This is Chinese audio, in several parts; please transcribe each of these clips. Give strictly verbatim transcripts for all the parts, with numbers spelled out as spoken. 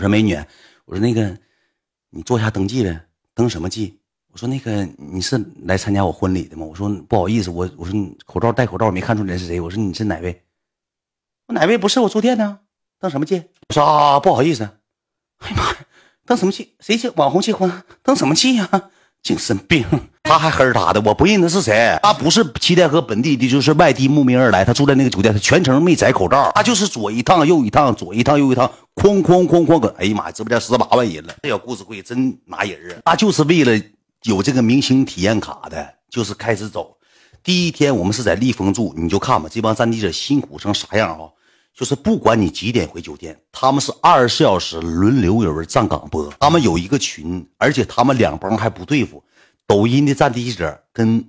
我说美女，我说那个你坐下登记呗。登什么记？我说那个你是来参加我婚礼的吗？我说不好意思，我我说你口罩戴口罩，我没看出来是谁。我说你是哪位？我哪位不是我住店呢？登什么记？我说啊，不好意思。哎呀妈呀，登什么记？谁结网红结婚？登什么记呀、啊？精神病！他还黑他的，我不认得是谁。他不是七台河本地的，就是外地慕名而来。他住在那个酒店，他全程没摘口罩。他就是左一趟右一趟，左一趟右一趟，哐哐哐哐搁。哎呀妈呀，直播间十八万人了，这小故事会真拿人啊！他就是为了有这个明星体验卡的，就是开始走。第一天我们是在立丰住，你就看吧，这帮战地者辛苦成啥样啊！就是不管你几点回酒店，他们是二十四小时轮流有人站岗播，他们有一个群，而且他们两帮还不对付，抖音的战地者跟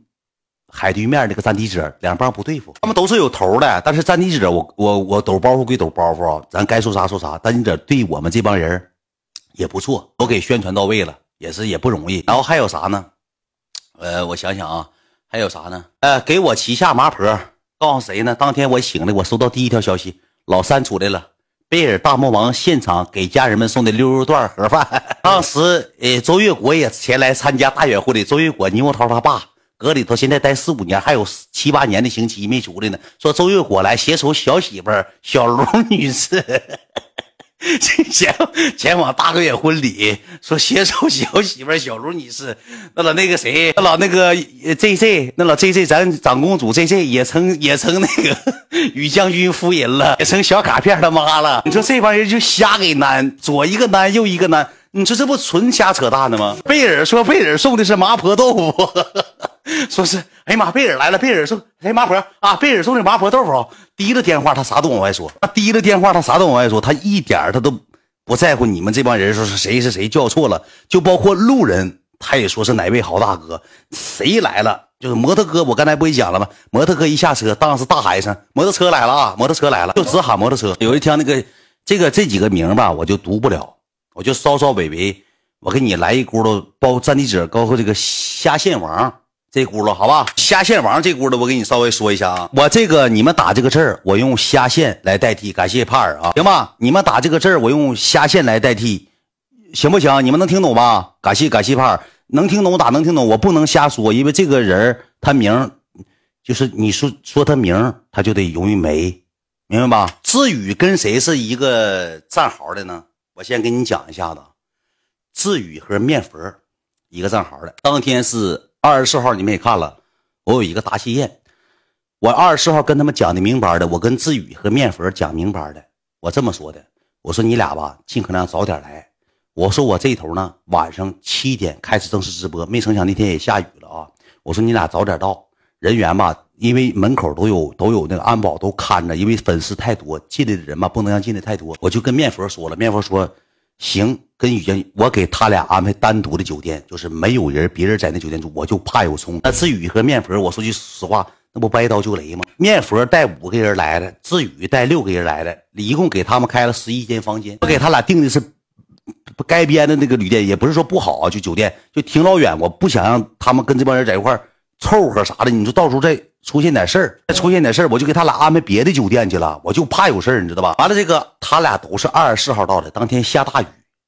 海对面那个战地者两帮不对付，他们都是有头的。但是战地者我我我抖包袱归抖包袱啊，咱该说啥说啥。战地者对我们这帮人也不错，都给宣传到位了，也是也不容易。然后还有啥呢？呃，我想想啊，还有啥呢？呃，给我旗下麻婆告诉谁呢？当天我醒了，我收到第一条消息。老三出来了，贝尔大魔王现场给家人们送的溜肉段盒饭。当时，呃，周越国也前来参加大远婚礼。周越国猕猴桃他爸搁里头，现在待四五年，还有七八年的刑期没出来呢。说周越国来携手小媳妇小龙女士，前前往大远婚礼，说携手小媳妇小龙女士。那老那个谁，那老那个 J J， 那老 J J 咱长公主 J J 也成也成那个。于将军夫人了，也成小卡片他妈了。你说这帮人就瞎给难，左一个难，右一个难。你说这不纯瞎扯淡的吗？贝尔说贝尔送的是麻婆豆腐，呵呵说是哎妈，贝尔来了，贝尔送哎麻婆啊，贝尔送的麻婆豆腐。提了电话他啥都往外说，他提了电话他啥都往外说，他一点他都不在乎你们这帮人说是谁是谁叫错了，就包括路人他也说是哪位好大哥，谁来了。就是摩托哥，我刚才不也讲了吗？摩托哥一下车，当时大喊一声：“摩托车来了啊！摩托车来了！”就只喊摩托车。有一天，那个这个这几个名吧，我就读不了，我就稍稍微微，我给你来一轱辘，包占地者，包括这个虾线王这轱辘，好吧？虾线王这轱辘，我给你稍微说一下啊。我这个你们打这个字儿，我用虾线来代替，感谢帕尔啊，行吧？你们打这个字儿，我用虾线来代替，行不行？你们能听懂吧？感谢感谢帕尔。能听懂我打能听懂，我不能瞎说，因为这个人他名就是你说说他名他就得容易没，明白吧？至于跟谁是一个战壕的呢，我先给你讲一下子。至于和面佛一个战壕的，当天是二十四号，你们也看了，我有一个答谢宴，我二十四号跟他们讲的明白的，我跟至于和面佛讲明白的，我这么说的，我说你俩吧尽可能早点来，我说我这头呢晚上七点开始正式直播，没成想那天也下雨了啊。我说你俩早点到，人员吧，因为门口都有都有那个安保都看着，因为粉丝太多，进来的人吧不能让进来太多。我就跟面佛说了，面佛说行，跟雨江我给他俩安排单独的酒店，就是没有人别人在那酒店住，我就怕有冲突。那至于和面佛，我说句实话，那不掰刀就雷吗？面佛带五个人来的，至于带六个人来的，一共给他们开了十一间房间。我给他俩定的是不该编的那个旅店，也不是说不好啊，就酒店就挺老远，我不想让他们跟这帮人在一块凑合啥的，你说到时候再出现点事儿，再出现点事儿，我就给他俩安排别的酒店去了，我就怕有事儿，你知道吧？完了，这个他俩都是二十四号到的，当天下大雨，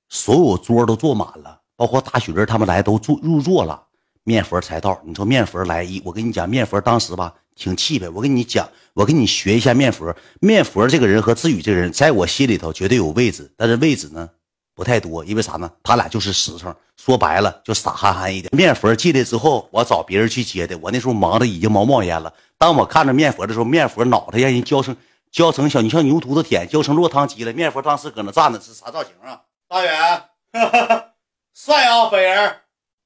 所有桌都坐满了，包括大雪人他们来都坐入座了，面佛才到。你说面佛来一，我跟你讲，面佛当时吧挺气派，我跟你讲，我跟你学一下面佛。面佛这个人和志宇这个人，在我心里头绝对有位置，但是位置呢？不太多，因为啥呢？他俩就是实诚，说白了就傻憨憨一点。面佛进来之后，我找别人去接的，我那时候忙的已经毛冒烟了。当我看着面佛的时候，面佛脑袋让人浇成浇成小，你像牛犊子舔，浇成落汤鸡了。面佛当时搁那站着是啥造型啊？大远，呵呵帅啊，本人，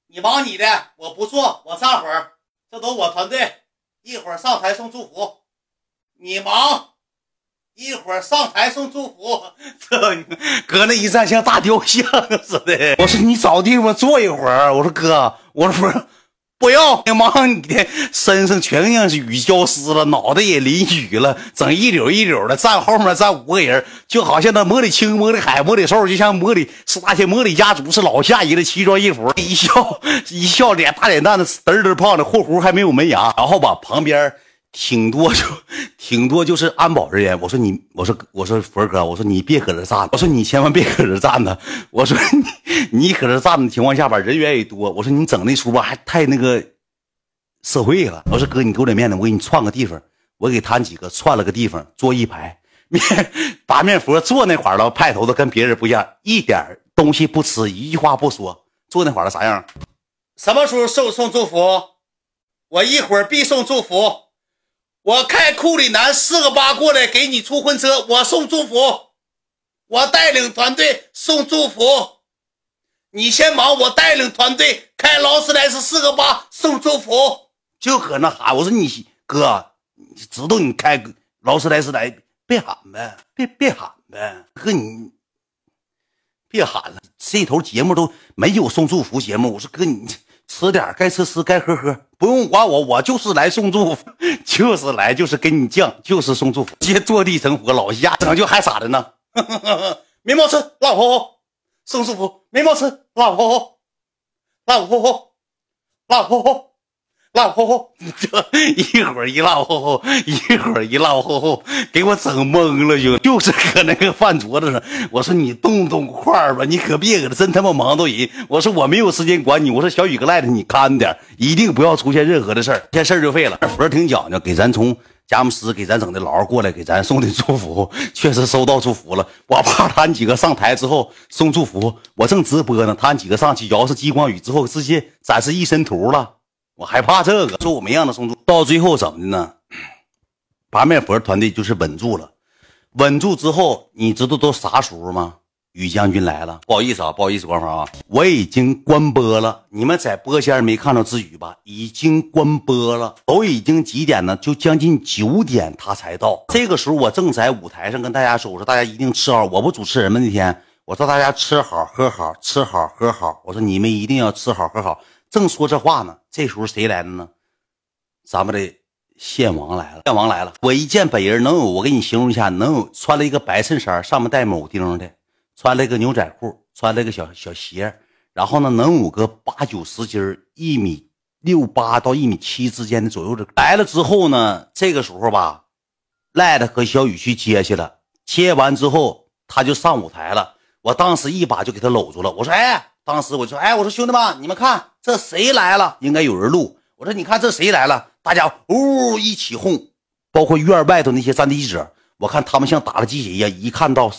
你忙你的，我不做，我站会儿，这都我团队，一会儿上台送祝福，你忙。一会儿上台送祝福，这搁那一站像大雕像似的。我说你找地方坐一会儿，我说哥，我说不不要，忙你的，身上全像是雨浇湿了，脑袋也淋雨了，整一绺一绺的。站后面站五个人，就好像那魔里青、魔里海、魔里兽，就像魔里是大仙、魔里家族，是老下一的奇装异服，一笑一笑脸大脸蛋子，嘚嘚胖的，霍胡还没有门牙。然后吧，旁边。挺多就挺多就是安保人员，我说你我说我说佛哥，我说你别搁这站，我说你千万别搁这站呢，我说你你搁这站的情况下吧，人员也多，我说你整那书吧还太那个社会了，我说哥你给我点面子，我给你串个地方，我给他几个串了个地方，坐一排面八面佛坐那块儿了，派头子跟别人不一样，一点东西不吃，一句话不说，坐那块儿了啥样？什么时候送送祝福？我一会儿必送祝福。我开库里南四个八过来给你出婚车，我送祝福，我带领团队送祝福，你先忙，我带领团队开劳斯莱斯四个八送祝福，就搁那喊。我说你哥知道你开劳斯莱斯来，别喊呗，别别喊呗，哥你别喊了，这头节目都没有送祝福节目。我说哥你吃点该吃吃该喝喝，不用管我，我就是来送祝福，就是来就是给你犟，就是送祝福，接坐地成佛，老瞎整就还傻着呢。眉毛吃辣火候送祝福，眉毛吃辣火候辣火候辣火候辣火候，这一会儿一辣火候一会儿一辣火候，给我整懵了，就就是搁那个饭桌子上，我说你动动块吧，你可别搁这真他妈忙都赢，我说我没有时间管你，我说小雨哥赖着你看点，一定不要出现任何的事儿，这事儿就废了。佛挺讲究，给咱从佳木斯给咱整的牢过来给咱送的祝福，确实收到祝福了。我怕他几个上台之后送祝福，我正直播呢，他几个上去摇是激光雨之后直接展示一身图了，我害怕这个，说我没让他送住，到最后怎么的呢？八面佛团队就是稳住了，稳住之后，你知道都啥时候吗？于将军来了，不好意思啊，不好意思，官方啊，我已经关播了，你们在播间没看到之余吧，已经关播了，都已经几点呢？就将近九点他才到。这个时候我正在舞台上跟大家说，我说大家一定吃好，我不主持人们那天，我说大家吃好喝好，吃好喝好，我说你们一定要吃好喝好。正说这话呢，这时候谁来了呢？咱们的献王来了，献王来了。我一见本人，能有我给你形容一下，能有穿了一个白衬衫，上面带铆钉的，穿了一个牛仔裤，穿了一个小小鞋，然后呢，能有个八九十斤，一米六八到一米七之间的左右的。来了之后呢，这个时候吧，赖的和小雨去接去了，接完之后他就上舞台了。我当时一把就给他搂住了，我说：“哎。”当时我就说，哎，我说兄弟们，你们看这谁来了？应该有人录。我说你看这谁来了？大家呜、哦、一起哄，包括院外头那些站地记者，我看他们像打了鸡血一样，一看到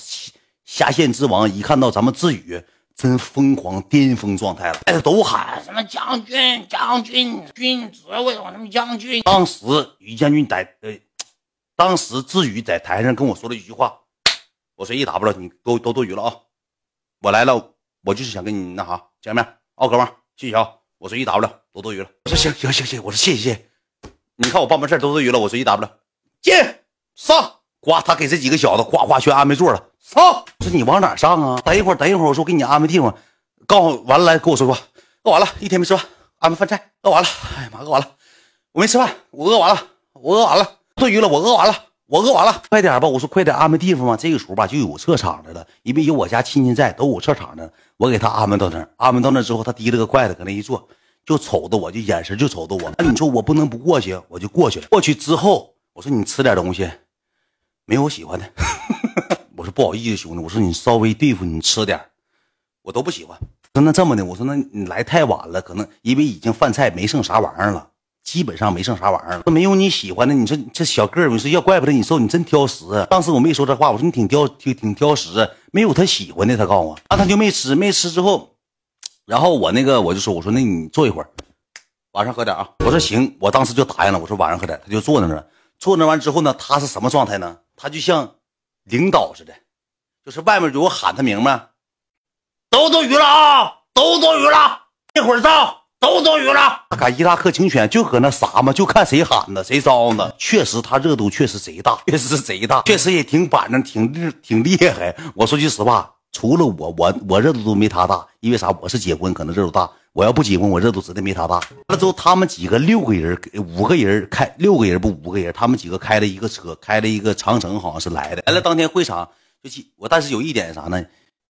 下线之王，一看到咱们志宇，真疯狂巅峰状态了，哎，都喊什么将军、将军、军职为什么将军？当时于将军在呃，当时志宇在台上跟我说了一句话，我随意打不了你，都都多余了啊，我来了。我就是想跟你那啥见面，哦，哥们儿，谢谢啊！我随意打不了，多多余了。我说行行行行，我说谢谢谢。你看我办完事儿多多余了，我随意打不了。进上，呱，他给这几个小子呱呱全安排座了。上，我说你往哪上啊？等一会儿，等一会儿，我说给你安排地方。刚好完了来跟我说话，饿完了，一天没吃饭，安排饭菜，饿完了，哎呀妈，饿完了，我没吃饭，我饿完了，我饿完了，多余了，我饿完了。我饿完了，快点吧！我说快点安排地方吧。这个时候吧，就有撤场的了，因为有我家亲戚在，都有撤场的。我给他安排到那儿，安排到那之后，他提了个筷子搁那一坐，就瞅着我，就眼神就瞅着我。那你说我不能不过去，我就过去了。过去之后，我说你吃点东西，没有我喜欢的。我说不好意思，兄弟，我说你稍微对付你吃点，我都不喜欢。说那这么的，我说那你来太晚了，可能因为已经饭菜没剩啥玩意儿了。基本上没剩啥玩意儿了，没有你喜欢的。你说这小个儿，你说要怪不得你瘦，你真挑食。当时我没说这话，我说你挺挑，挺挺挑食，没有他喜欢的。他告诉我，那、啊、他就没吃，没吃之后，然后我那个我就说，我说那你坐一会儿，晚上喝点啊。我说行，我当时就答应了，我说晚上喝点。他就坐那了，坐那完之后呢，他是什么状态呢？他就像领导似的，就是外面如果喊他名吗？都多余了啊，都多余了，一会儿到。都多余了，他敢伊拉克警犬就搁那啥嘛，就看谁喊的，谁招的。确实，他热度确实贼大，确实是贼大，确实也挺板正，挺挺厉害。我说句实话，除了我，我我热度都没他大，因为啥？我是结婚，可能热度大。我要不结婚，我热度真的没他大。那之后，他们几个六个人，五个人开六个人不五个人，他们几个开了一个车，开了一个长城，好像是来的。来了当天会场就去我，但是有一点啥呢？